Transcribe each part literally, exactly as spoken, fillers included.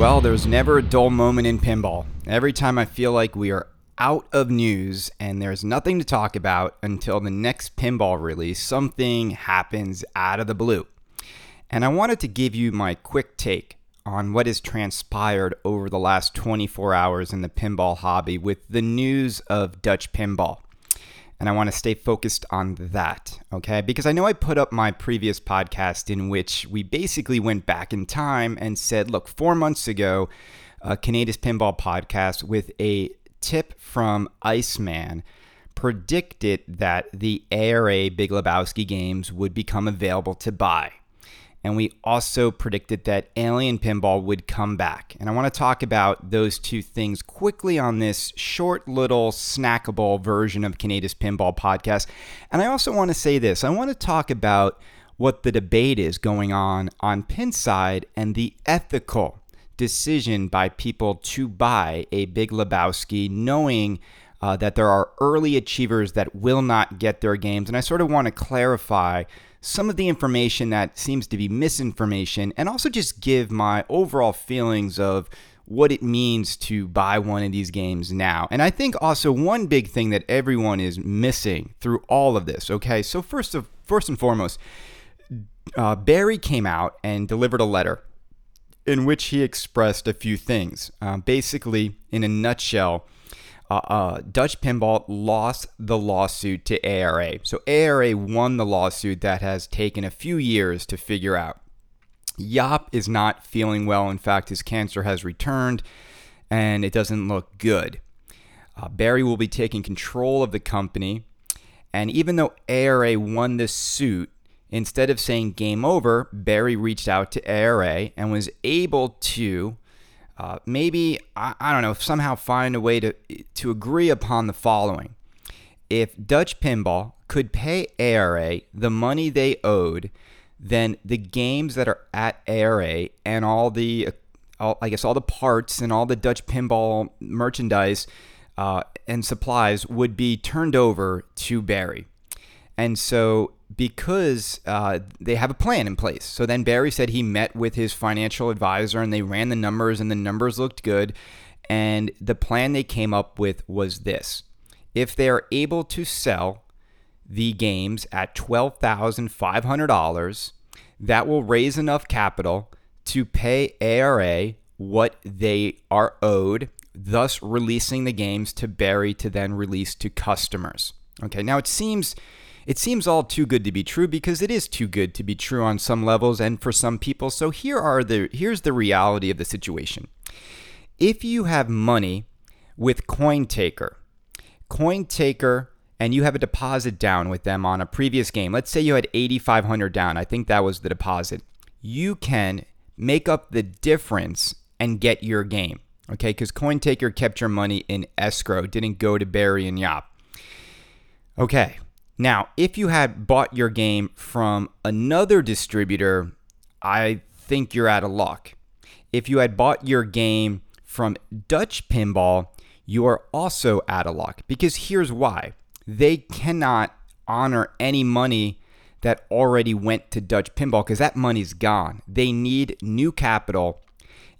Well, there's never a dull moment in pinball. Every time I feel like we are out of news and there's nothing to talk about until the next pinball release, something happens out of the blue. And I wanted to give you my quick take on what has transpired over the last twenty-four hours in the pinball hobby with the news of Dutch Pinball. And I want to stay focused on that, okay? Because I know I put up my previous podcast in which we basically went back in time and said, look, four months ago, a Canada's Pinball Podcast with a tip from Iceman predicted that the A R A Big Lebowski games would become available to buy. And we also predicted that Alien Pinball would come back. And I want to talk about those two things quickly on this short little snackable version of Canada's Pinball Podcast. And I also want to say this. I want to talk about what the debate is going on on Pinside and the ethical decision by people to buy a Big Lebowski, knowing uh, that there are early achievers that will not get their games. And I sort of want to clarify some of the information that seems to be misinformation, and also just give my overall feelings of what it means to buy one of these games now. And I think also one big thing that everyone is missing through all of this, okay? So first of first and foremost, uh, Barry came out and delivered a letter in which he expressed a few things. Uh, basically, in a nutshell, Uh, uh, Dutch Pinball lost the lawsuit to A R A. So A R A won the lawsuit that has taken a few years to figure out. Yop is not feeling well. In fact, his cancer has returned and it doesn't look good. Uh, Barry will be taking control of the company. And even though A R A won this suit, instead of saying game over, Barry reached out to A R A and was able to Uh, maybe, I, I don't know, somehow find a way to to agree upon the following. If Dutch Pinball could pay A R A the money they owed, then the games that are at A R A and all the, all, I guess, all the parts and all the Dutch Pinball merchandise uh, and supplies would be turned over to Barry. And so because uh, they have a plan in place. So then Barry said he met with his financial advisor and they ran the numbers and the numbers looked good. And the plan they came up with was this. If they are able to sell the games at twelve thousand five hundred dollars, that will raise enough capital to pay A R A what they are owed, thus releasing the games to Barry to then release to customers. Okay, now it seems... It seems all too good to be true because it is too good to be true on some levels and for some people. So here are the here's the reality of the situation. If you have money with CoinTaker, CoinTaker, and you have a deposit down with them on a previous game. Let's say you had eighty-five hundred dollars down. I think that was the deposit. You can make up the difference and get your game, okay? Because CoinTaker kept your money in escrow, didn't go to Barry and Yop. Okay. Now, if you had bought your game from another distributor, I think you're out of luck. If you had bought your game from Dutch Pinball, you are also out of luck because here's why. They cannot honor any money that already went to Dutch Pinball because that money's gone. They need new capital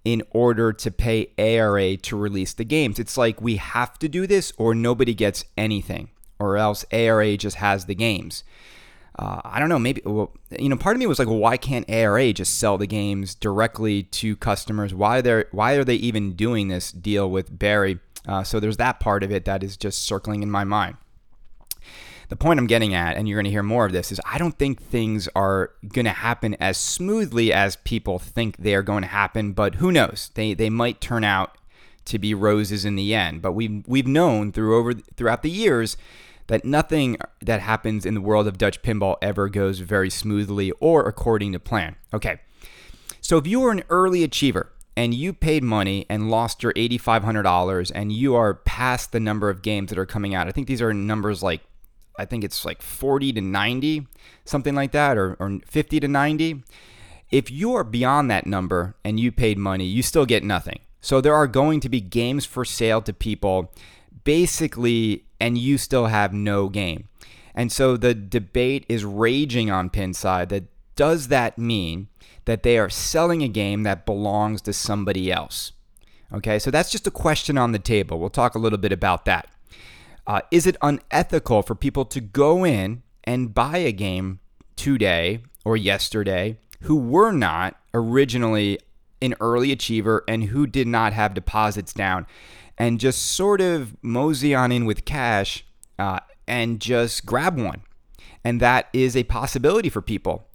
in order to pay A R A to release the games. It's like we have to do this or nobody gets anything, or else A R A just has the games. Uh, I don't know, maybe, well, you know, part of me was like, well, why can't A R A just sell the games directly to customers? Why they're, why are they even doing this deal with Barry? Uh, so there's that part of it that is just circling in my mind. The point I'm getting at, and you're going to hear more of this, is I don't think things are going to happen as smoothly as people think they are going to happen, but who knows? They they might turn out to be roses in the end, but we've, we've known through over throughout the years that nothing that happens in the world of Dutch Pinball ever goes very smoothly or according to plan. Okay, so if you were an early achiever and you paid money and lost your eighty-five hundred dollars and you are past the number of games that are coming out, I think these are numbers like, I think it's like forty to ninety, something like that, or, or fifty to ninety. If you are beyond that number and you paid money, you still get nothing. So there are going to be games for sale to people basically, and you still have no game. And so the debate is raging on Pinside that does that mean that they are selling a game that belongs to somebody else? Okay, so that's just a question on the table. We'll talk a little bit about that. Uh, is it unethical for people to go in and buy a game today or yesterday who were not originally an early achiever and who did not have deposits down and just sort of mosey on in with cash uh, and just grab one? And that is a possibility for people.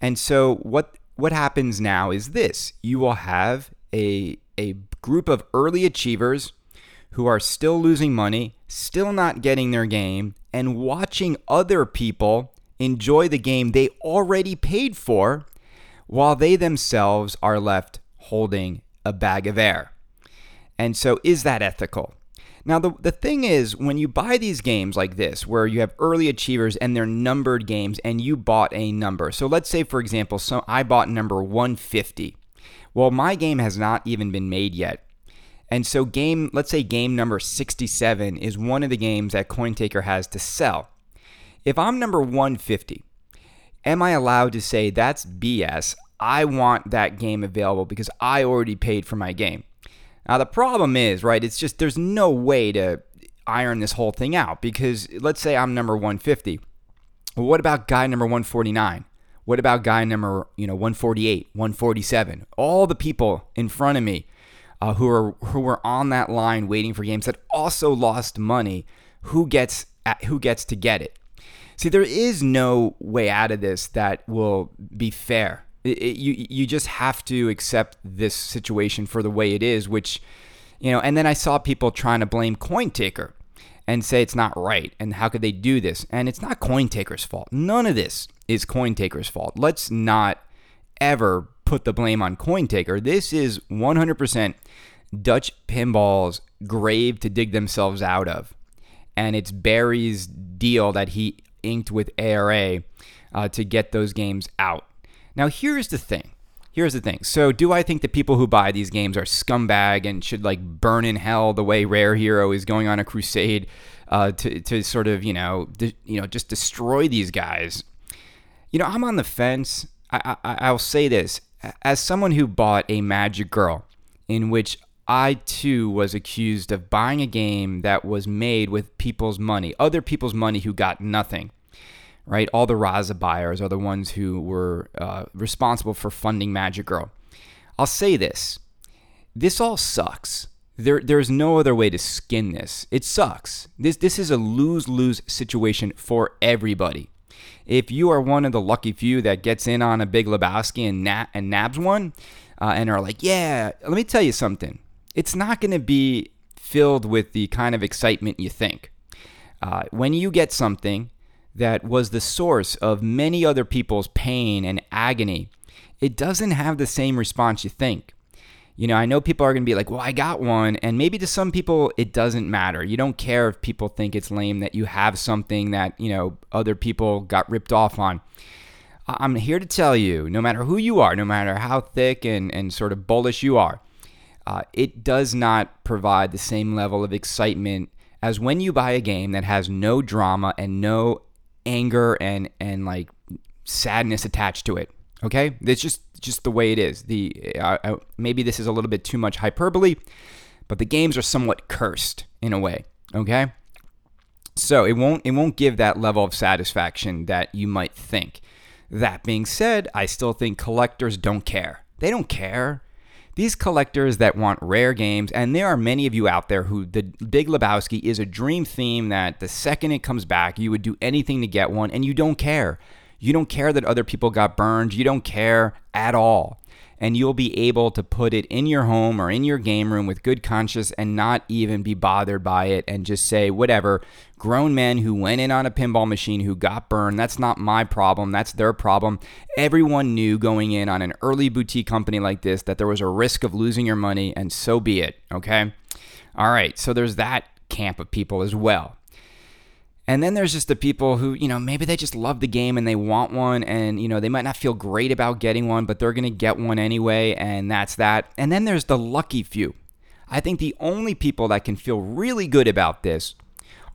And so what what happens now is this. You will have a, a group of early achievers who are still losing money, still not getting their game, and watching other people enjoy the game they already paid for while they themselves are left holding a bag of air. And so is that ethical? Now, the, the thing is, when you buy these games like this, where you have early achievers and they're numbered games and you bought a number. So let's say, for example, so I bought number one fifty. Well, my game has not even been made yet. And so game, let's say game number sixty-seven is one of the games that CoinTaker has to sell. If I'm number one fifty, am I allowed to say that's B S? I want that game available because I already paid for my game. Now, the problem is, right, it's just there's no way to iron this whole thing out because let's say I'm number one fifty. Well, what about guy number one forty-nine? What about guy number, you know, one forty-eight, one forty-seven? All the people in front of me uh, who are who were on that line waiting for games that also lost money, who gets at, who gets to get it? See, there is no way out of this that will be fair. It, it, you you just have to accept this situation for the way it is, which, you know, and then I saw people trying to blame CoinTaker and say it's not right and how could they do this? And it's not CoinTaker's fault. None of this is CoinTaker's fault. Let's not ever put the blame on CoinTaker. This is one hundred percent Dutch Pinball's grave to dig themselves out of. And it's Barry's deal that he inked with A R A uh, to get those games out. Now, here's the thing. Here's the thing. So do I think the people who buy these games are scumbag and should like burn in hell the way Rare Hero is going on a crusade uh, to, to sort of, you know, de- you know, just destroy these guys? You know, I'm on the fence. I- I- I'll say this. As someone who bought a Magic Girl in which I, too, was accused of buying a game that was made with people's money, other people's money who got nothing, right? All the Raza buyers are the ones who were uh, responsible for funding Magic Girl. I'll say this. This all sucks. There, there's no other way to skin this. It sucks. This, this is a lose-lose situation for everybody. If you are one of the lucky few that gets in on a Big Lebowski and, na- and nabs one uh, and are like, yeah, let me tell you something. It's not going to be filled with the kind of excitement you think. Uh, when you get something that was the source of many other people's pain and agony, it doesn't have the same response you think. You know, I know people are going to be like, well, I got one. And maybe to some people, it doesn't matter. You don't care if people think it's lame that you have something that, you know, other people got ripped off on. I'm here to tell you, no matter who you are, no matter how thick and, and sort of bullish you are, Uh, it does not provide the same level of excitement as when you buy a game that has no drama and no anger and, and like sadness attached to it. Okay, it's just just the way it is. The uh, maybe this is a little bit too much hyperbole, but the games are somewhat cursed in a way. Okay, so it won't it won't give that level of satisfaction that you might think. That being said, I still think collectors don't care. They don't care. These collectors that want rare games, and there are many of you out there who the Big Lebowski is a dream theme that the second it comes back, you would do anything to get one, and you don't care. You don't care that other people got burned. You don't care at all. And you'll be able to put it in your home or in your game room with good conscience and not even be bothered by it and just say, whatever, grown men who went in on a pinball machine who got burned, that's not my problem, that's their problem. Everyone knew going in on an early boutique company like this that there was a risk of losing your money, and so be it, okay? All right, so there's that camp of people as well. And then there's just the people who, you know, maybe they just love the game and they want one and, you know, they might not feel great about getting one, but they're going to get one anyway, and that's that. And then there's the lucky few. I think the only people that can feel really good about this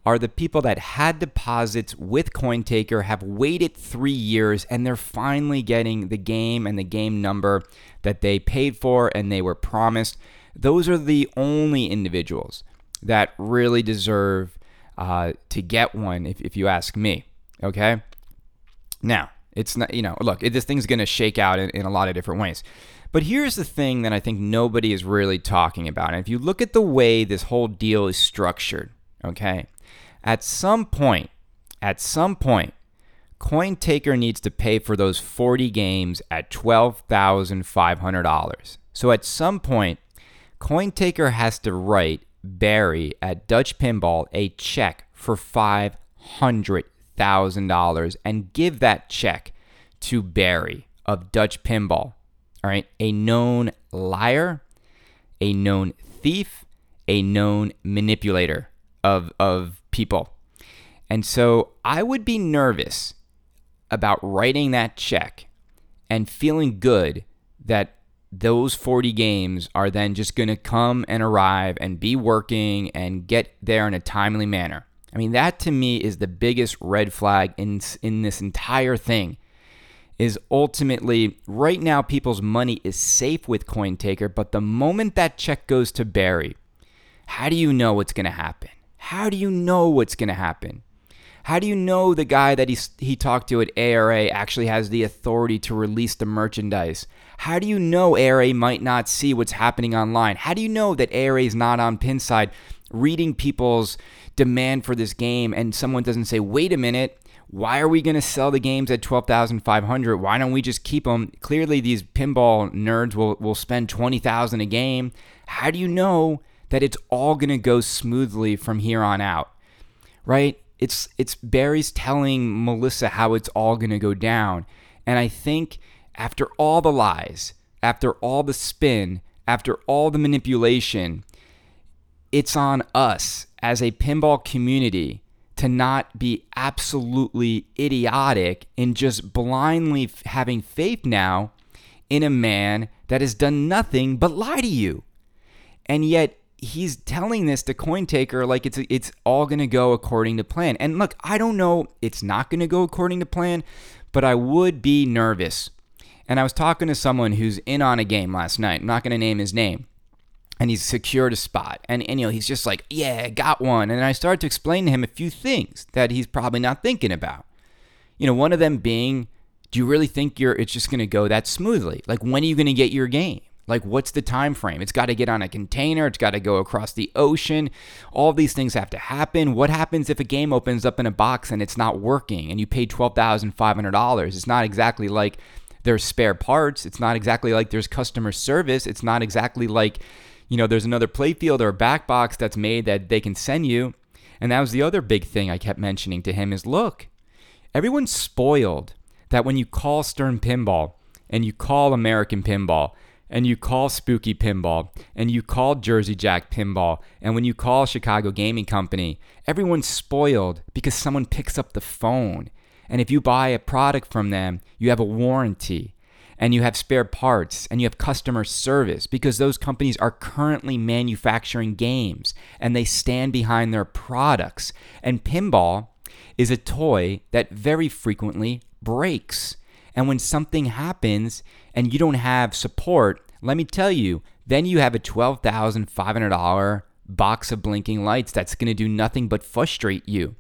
are the people that had deposits with CoinTaker, have waited three years, and they're finally getting the game and the game number that they paid for and they were promised. Those are the only individuals that really deserve uh, to get one, if, if you ask me, okay? Now, it's not, you know, look, it, this thing's going to shake out in, in a lot of different ways. But here's the thing that I think nobody is really talking about. And if you look at the way this whole deal is structured, okay, at some point, at some point, CoinTaker needs to pay for those forty games at twelve thousand five hundred dollars. So at some point, CoinTaker has to write Barry at Dutch Pinball a check for five hundred thousand dollars and give that check to Barry of Dutch Pinball. All right, a known liar, a known thief, a known manipulator of of people. And so I would be nervous about writing that check and feeling good that those forty games are then just going to come and arrive and be working and get there in a timely manner. I mean, that to me is the biggest red flag in in this entire thing. Is ultimately, right now people's money is safe with CoinTaker, but the moment that check goes to Barry, how do you know what's gonna happen? How do you know what's gonna happen? How do you know the guy that he, he talked to at A R A actually has the authority to release the merchandise? How do you know A R A might not see what's happening online? How do you know that A R A is not on Pinside reading people's demand for this game and someone doesn't say, wait a minute, why are we going to sell the games at twelve thousand five hundred dollars? Why don't we just keep them? Clearly, these pinball nerds will, will spend twenty thousand dollars a game. How do you know that it's all going to go smoothly from here on out, right? It's it's Barry's telling Melissa how it's all going to go down. And I think after all the lies, after all the spin, after all the manipulation, it's on us as a pinball community to not be absolutely idiotic and just blindly f- having faith now in a man that has done nothing but lie to you. And yet he's telling this to CoinTaker like it's it's all going to go according to plan. And look, I don't know, it's not going to go according to plan, but I would be nervous. And I was talking to someone who's in on a game last night. I'm not going to name his name. And he's secured a spot. And, and, you know, he's just like, yeah, got one. And I started to explain to him a few things that he's probably not thinking about. You know, one of them being, do you really think you're it's just going to go that smoothly? Like, when are you going to get your game? Like, what's the time frame? It's got to get on a container. It's got to go across the ocean. All these things have to happen. What happens if a game opens up in a box and it's not working and you pay twelve thousand five hundred dollars? It's not exactly like there's spare parts. It's not exactly like there's customer service. It's not exactly like, you know, there's another playfield or a back box that's made that they can send you. And that was the other big thing I kept mentioning to him is, look, everyone's spoiled that when you call Stern Pinball and you call American Pinball and you call Spooky Pinball and you call Jersey Jack Pinball and when you call Chicago Gaming Company, everyone's spoiled because someone picks up the phone. And if you buy a product from them, you have a warranty. And you have spare parts, and you have customer service, because those companies are currently manufacturing games, and they stand behind their products. And pinball is a toy that very frequently breaks. And when something happens and you don't have support, let me tell you, then you have a twelve thousand five hundred dollars box of blinking lights that's going to do nothing but frustrate you.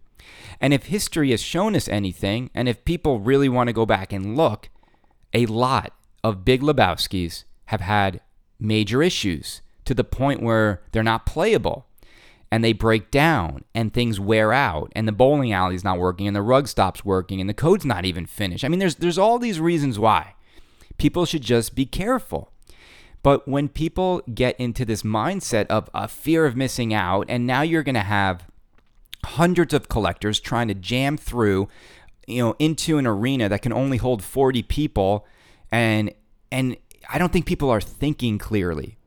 And if history has shown us anything, and if people really want to go back and look, a lot of Big Lebowskis have had major issues to the point where they're not playable and they break down and things wear out and the bowling alley's not working and the rug stops working and the code's not even finished. I mean, there's there's all these reasons why people should just be careful. But when people get into this mindset of a fear of missing out, and now you're going to have hundreds of collectors trying to jam through, you know, into an arena that can only hold forty people, and and I don't think people are thinking clearly.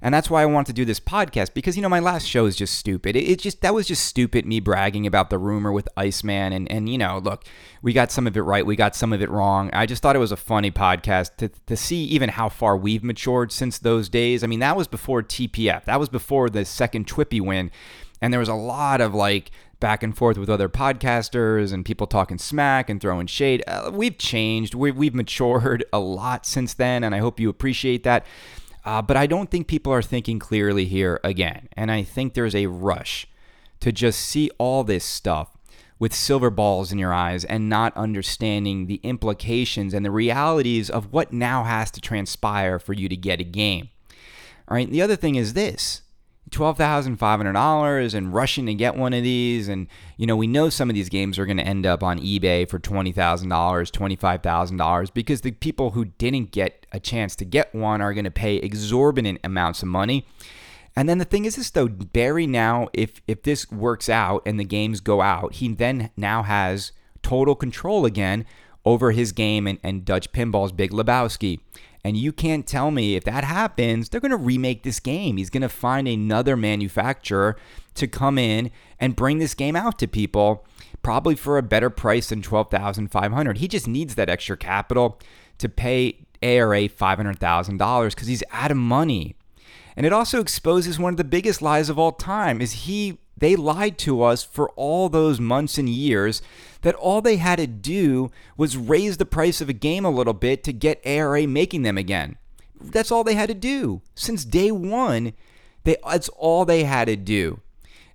And that's why I want to do this podcast, because, you know, my last show is just stupid. It, it just that was just stupid, me bragging about the rumor with Iceman, and and you know, look, we got some of it right, we got some of it wrong. I just thought it was a funny podcast to to see even how far we've matured since those days. I mean, that was before T P F. That was before the second Twippy win, and there was a lot of like back and forth with other podcasters and people talking smack and throwing shade. Uh, we've changed. We've, we've matured a lot since then, and I hope you appreciate that. Uh, but I don't think people are thinking clearly here again. And I think there's a rush to just see all this stuff with silver balls in your eyes and not understanding the implications and the realities of what now has to transpire for you to get a game. All right. The other thing is this. twelve thousand five hundred dollars and rushing to get one of these. And, you know, we know some of these games are going to end up on eBay for twenty thousand dollars, twenty-five thousand dollars, because the people who didn't get a chance to get one are going to pay exorbitant amounts of money. And then the thing is this, though, Barry now, if if this works out and the games go out, he then now has total control again over his game and, and Dutch Pinball's Big Lebowski. And you can't tell me if that happens, they're going to remake this game. He's going to find another manufacturer to come in and bring this game out to people, probably for a better price than twelve thousand five hundred dollars. He just needs that extra capital to pay A R A five hundred thousand dollars because he's out of money. And it also exposes one of the biggest lies of all time is he they lied to us for all those months and years that all they had to do was raise the price of a game a little bit to get A R A making them again. That's all they had to do. Since day one, they that's all they had to do.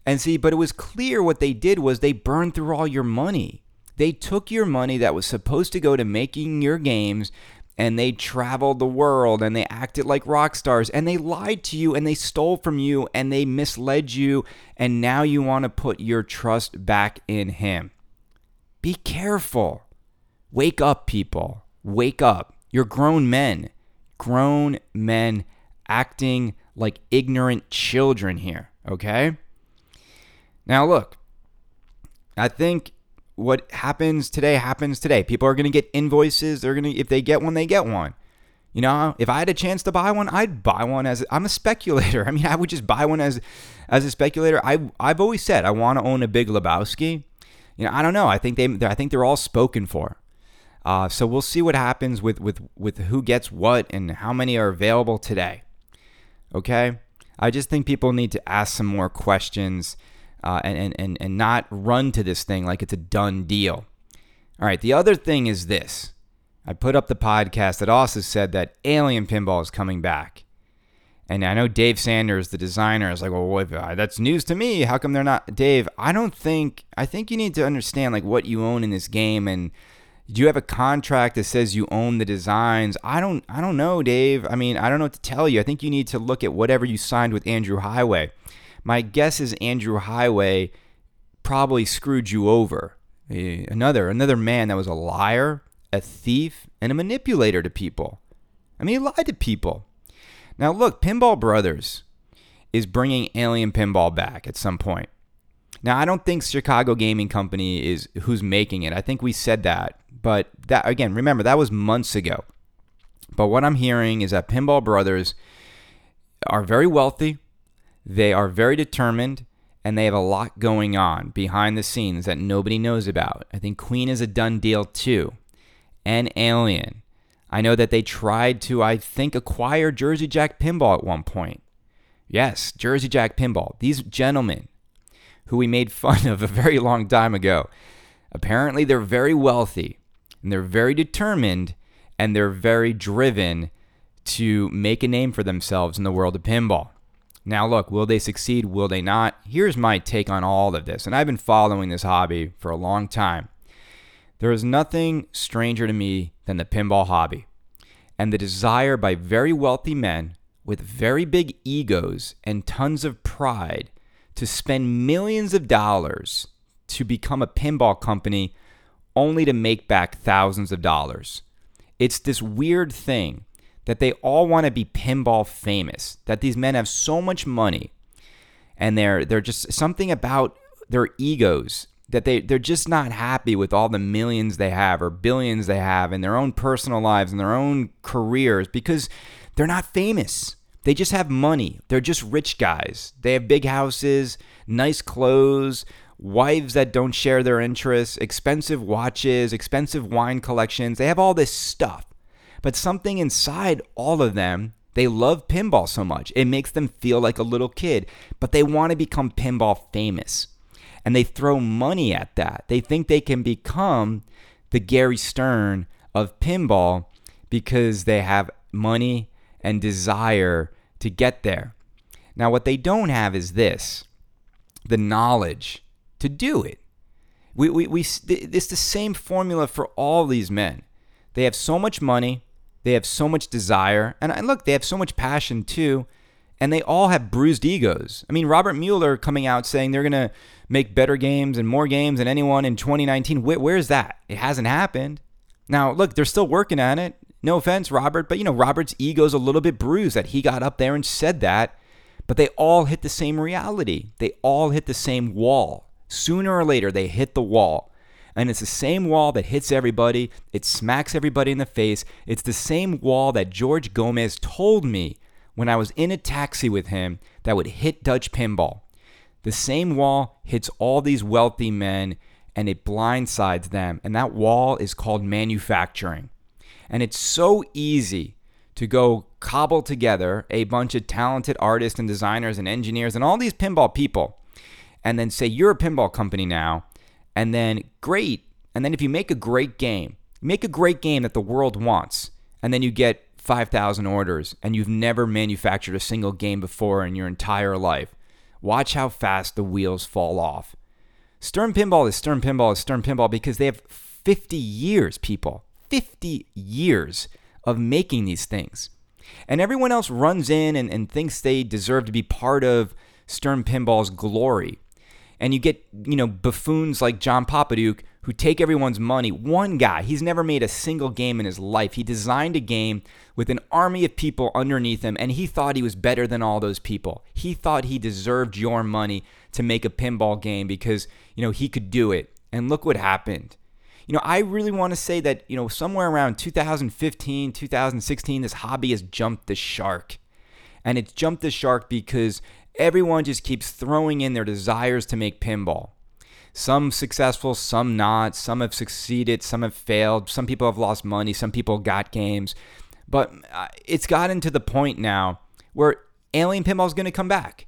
And see, but it was clear what they did was they burned through all your money. They took your money that was supposed to go to making your games, and they traveled the world, and they acted like rock stars, and they lied to you, and they stole from you, and they misled you, and now you want to put your trust back in him. Be careful. Wake up, people. Wake up. You're grown men. Grown men acting like ignorant children here, okay? Now, look, I think what happens today happens today. People are going to get invoices. They're going to, if they get one, they get one. You know, if I had a chance to buy one, I'd buy one as, I'm a speculator. I mean, I would just buy one as, as a speculator. I, I've always said, I want to own a Big Lebowski. You know, I don't know. I think they, I think they're all spoken for. Uh, so we'll see what happens with, with, with who gets what and how many are available today. Okay. I just think people need to ask some more questions. Uh, and, and, and not run to this thing like it's a done deal. All right, the other thing is this. I put up the podcast that also said that Alien Pinball is coming back. And I know Dave Sanders, the designer, is like, well, what, that's news to me. How come they're not? Dave, I don't think, I think you need to understand like what you own in this game, and do you have a contract that says you own the designs? I don't, I don't know, Dave. I mean, I don't know what to tell you. I think you need to look at whatever you signed with Andrew Highway. My guess is Andrew Highway probably screwed you over. Another another man that was a liar, a thief, and a manipulator to people. I mean, he lied to people. Now, look, Pinball Brothers is bringing Alien Pinball back at some point. Now, I don't think Chicago Gaming Company is who's making it. I think we said that. But, that again, remember, that was months ago. But what I'm hearing is that Pinball Brothers are very wealthy. They are very determined, and they have a lot going on behind the scenes that nobody knows about. I think Queen is a done deal too, and Alien. I know that they tried to, I think, acquire Jersey Jack Pinball at one point. Yes, Jersey Jack Pinball. These gentlemen who we made fun of a very long time ago, apparently they're very wealthy, and they're very determined, and they're very driven to make a name for themselves in the world of pinball. Now, look, will they succeed? Will they not? Here's my take on all of this, and I've been following this hobby for a long time. There is nothing stranger to me than the pinball hobby and the desire by very wealthy men with very big egos and tons of pride to spend millions of dollars to become a pinball company only to make back thousands of dollars. It's this weird thing that they all want to be pinball famous, that these men have so much money, and they're they're just something about their egos that they, they're just not happy with all the millions they have or billions they have in their own personal lives and their own careers because they're not famous. They just have money. They're just rich guys. They have big houses, nice clothes, wives that don't share their interests, expensive watches, expensive wine collections. They have all this stuff. But something inside all of them, they love pinball so much. It makes them feel like a little kid, but they want to become pinball famous. and they throw money at that. They think they can become the Gary Stern of pinball because they have money and desire to get there. Now, what they don't have is this, the knowledge to do it. We, we, we, it's the same formula for all these men. They have so much money, they have so much desire, and, and look, they have so much passion too, and they all have bruised egos. I mean, Robert Mueller coming out saying they're going to make better games and more games than anyone in twenty nineteen. Where, where's that? It hasn't happened. Now, look, they're still working at it. No offense, Robert, but you know, Robert's ego's a little bit bruised that he got up there and said that, but they all hit the same reality. They all hit the same wall. Sooner or later, they hit the wall. And it's the same wall that hits everybody. It smacks everybody in the face. It's the same wall that George Gomez told me when I was in a taxi with him that would hit Dutch Pinball. The same wall hits all these wealthy men and it blindsides them. And that wall is called manufacturing. And it's so easy to go cobble together a bunch of talented artists and designers and engineers and all these pinball people and then say, you're a pinball company now, and then great. And then if you make a great game, make a great game that the world wants, and then you get five thousand orders and you've never manufactured a single game before in your entire life, watch how fast the wheels fall off. Stern Pinball is Stern Pinball is Stern Pinball because they have fifty years, people. fifty years of making these things. And everyone else runs in and, and thinks they deserve to be part of Stern Pinball's glory. And you get, you know, buffoons like John Papaduke who take everyone's money. One guy, he's never made a single game in his life. He designed a game with an army of people underneath him, and he thought he was better than all those people. He thought he deserved your money to make a pinball game because, you know, he could do it. And look what happened. You know, I really want to say that, you know, somewhere around two thousand fifteen, two thousand sixteen, this hobby has jumped the shark. And it's jumped the shark because everyone just keeps throwing in their desires to make pinball. Some successful, some not. Some have succeeded, some have failed. Some people have lost money, some people got games. But it's gotten to the point now where Alien Pinball is going to come back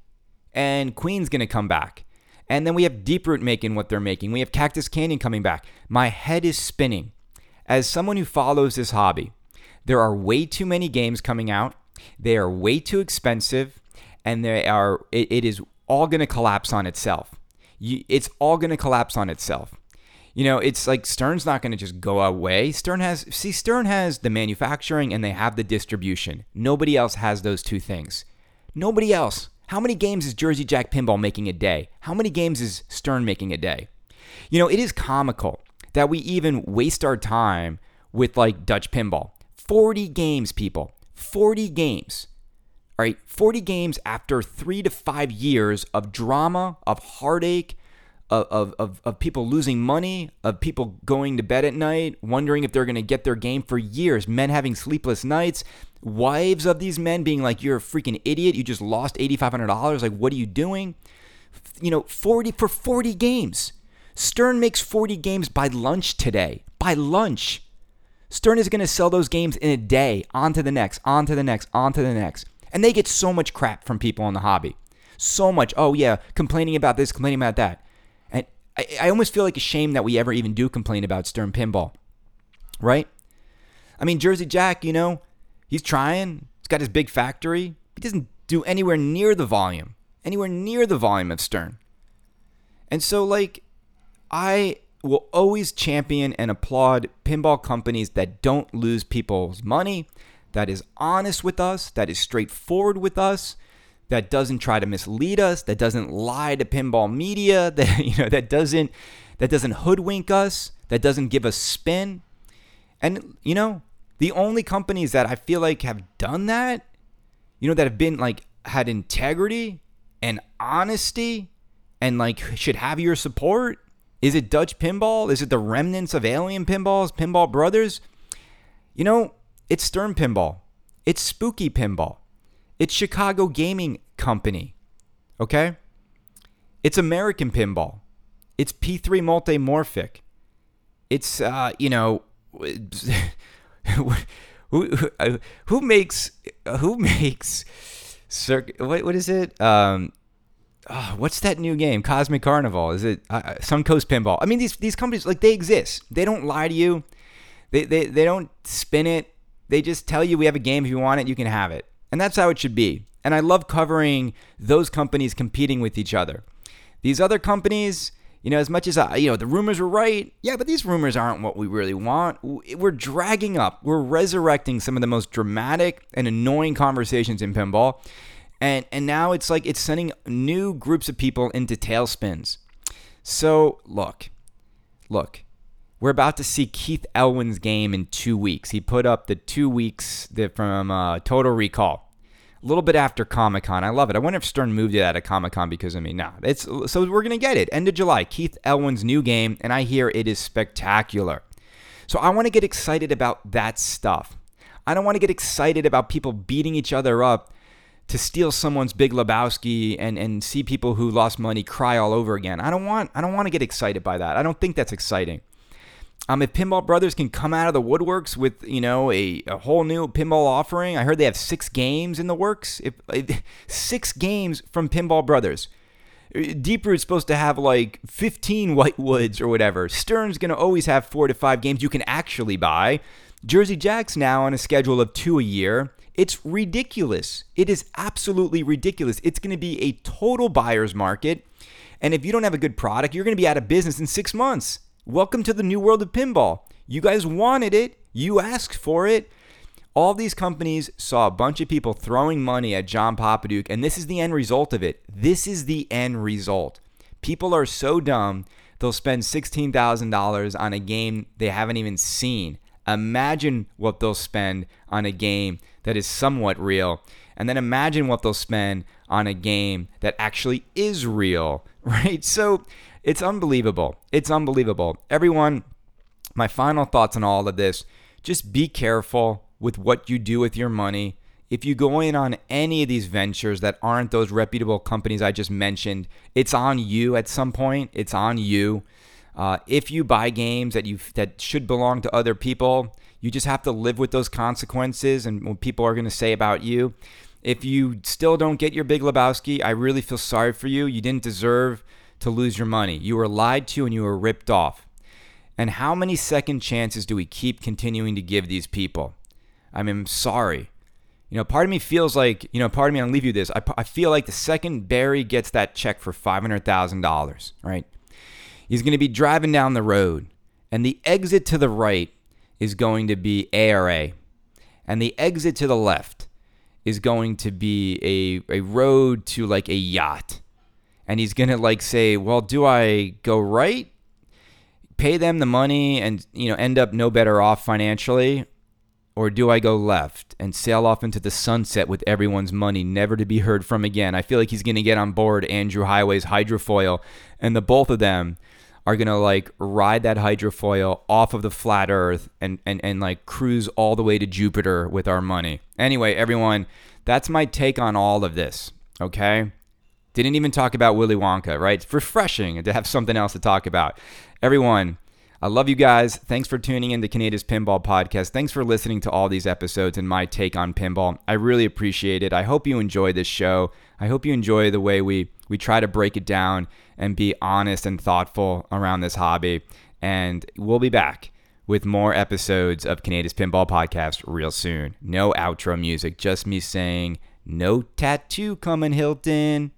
and Queen's going to come back. And then we have Deeproot making what they're making. We have Cactus Canyon coming back. My head is spinning. As someone who follows this hobby, there are way too many games coming out. They are way too expensive. And they are. It, it is all going to collapse on itself. You, it's all going to collapse on itself. You know, it's like Stern's not going to just go away. Stern has, see, Stern has the manufacturing and they have the distribution. Nobody else has those two things. Nobody else. How many games is Jersey Jack Pinball making a day? How many games is Stern making a day? You know, it is comical that we even waste our time with like Dutch Pinball. forty games, people. forty games. All right, forty games after three to five years of drama, of heartache, of, of, of, of people losing money, of people going to bed at night, wondering if they're going to get their game for years, men having sleepless nights, wives of these men being like, you're a freaking idiot, you just lost eight thousand five hundred dollars, like, what are you doing? You know, forty for forty games. Stern makes forty games by lunch today, by lunch. Stern is going to sell those games in a day, on to the next, on to the next, on to the next. And they get so much crap from people in the hobby. So much, oh yeah, complaining about this, complaining about that. And I, I almost feel like a shame that we ever even do complain about Stern Pinball, right? I mean, Jersey Jack, you know, he's trying. He's got his big factory. He doesn't do anywhere near the volume, anywhere near the volume of Stern. And so, like, I will always champion and applaud pinball companies that don't lose people's money, that is honest with us, that is straightforward with us, that doesn't try to mislead us, that doesn't lie to pinball media, that, you know, that doesn't that doesn't hoodwink us, that doesn't give us spin. And, you know, the only companies that I feel like have done that, you know, that have been like had integrity and honesty and like should have your support, is it Dutch Pinball? Is it the remnants of Alien Pinballs, Pinball Brothers? You know, it's Stern Pinball. It's Spooky Pinball. It's Chicago Gaming Company. Okay? It's American Pinball. It's P three Multimorphic. It's, uh, you know, who, who, who makes, who makes, cir- what, what is it? Um, oh, what's that new game? Cosmic Carnival? Is it uh, Suncoast Pinball? I mean, these these companies, like, they exist. They don't lie to you. They they they don't spin it. They just tell you, we have a game. If you want it, you can have it. And that's how it should be. And I love covering those companies competing with each other. These other companies, you know, as much as, I, you know, the rumors were right. Yeah, but these rumors aren't what we really want. We're dragging up. We're resurrecting some of the most dramatic and annoying conversations in pinball. And and now it's like it's sending new groups of people into tailspins. So look, look, we're about to see Keith Elwin's game in two weeks. He put up the two weeks that from uh, Total Recall, a little bit after Comic-Con. I love it. I wonder if Stern moved it out of Comic-Con because of me. No, it's so we're gonna get it end of July. Keith Elwin's new game, and I hear it is spectacular. So I want to get excited about that stuff. I don't want to get excited about people beating each other up to steal someone's Big Lebowski and, and see people who lost money cry all over again. I don't want I don't want to get excited by that. I don't think that's exciting. Um, if Pinball Brothers can come out of the woodworks with, you know, a, a whole new pinball offering, I heard they have six games in the works. If, if six games from Pinball Brothers. Deeproot's supposed to have like fifteen White Woods or whatever. Stern's going to always have four to five games you can actually buy. Jersey Jack's now on a schedule of two a year. It's ridiculous. It is absolutely ridiculous. It's going to be a total buyer's market. And if you don't have a good product, you're going to be out of business in six months. Welcome to the new world of pinball. You guys wanted it. You asked for it. All these companies saw a bunch of people throwing money at John Papaduke, and this is the end result of it. This is the end result. People are so dumb, they'll spend sixteen thousand dollars on a game they haven't even seen. Imagine what they'll spend on a game that is somewhat real. And then imagine what they'll spend on a game that actually is real, right? So it's unbelievable. It's unbelievable. Everyone, my final thoughts on all of this, just be careful with what you do with your money. If you go in on any of these ventures that aren't those reputable companies I just mentioned, it's on you at some point. It's on you. Uh, if you buy games that you that should belong to other people, you just have to live with those consequences and what people are going to say about you. If you still don't get your Big Lebowski, I really feel sorry for you. You didn't deserve to lose your money. You were lied to and you were ripped off. And how many second chances do we keep continuing to give these people? I mean, I'm sorry. You know, part of me feels like, you know, part of me, I'll leave you this. I, I feel like the second Barry gets that check for five hundred thousand dollars, right? He's going to be driving down the road, and the exit to the right is going to be A R A, and the exit to the left is going to be a, a road to like a yacht. And he's going to like say, well, do I go right, pay them the money and, you know, end up no better off financially, or do I go left and sail off into the sunset with everyone's money, never to be heard from again? I feel like he's going to get on board Andrew Highway's hydrofoil, and the both of them are going to like ride that hydrofoil off of the flat earth and, and, and like cruise all the way to Jupiter with our money. Anyway, everyone, that's my take on all of this, okay? Didn't even talk about Willy Wonka, right? It's refreshing to have something else to talk about. Everyone, I love you guys. Thanks for tuning in to Canada's Pinball Podcast. Thanks for listening to all these episodes and my take on pinball. I really appreciate it. I hope you enjoy this show. I hope you enjoy the way we We try to break it down and be honest and thoughtful around this hobby. And we'll be back with more episodes of Canada's Pinball Podcast real soon. No outro music, just me saying, no tattoo coming, Hilton.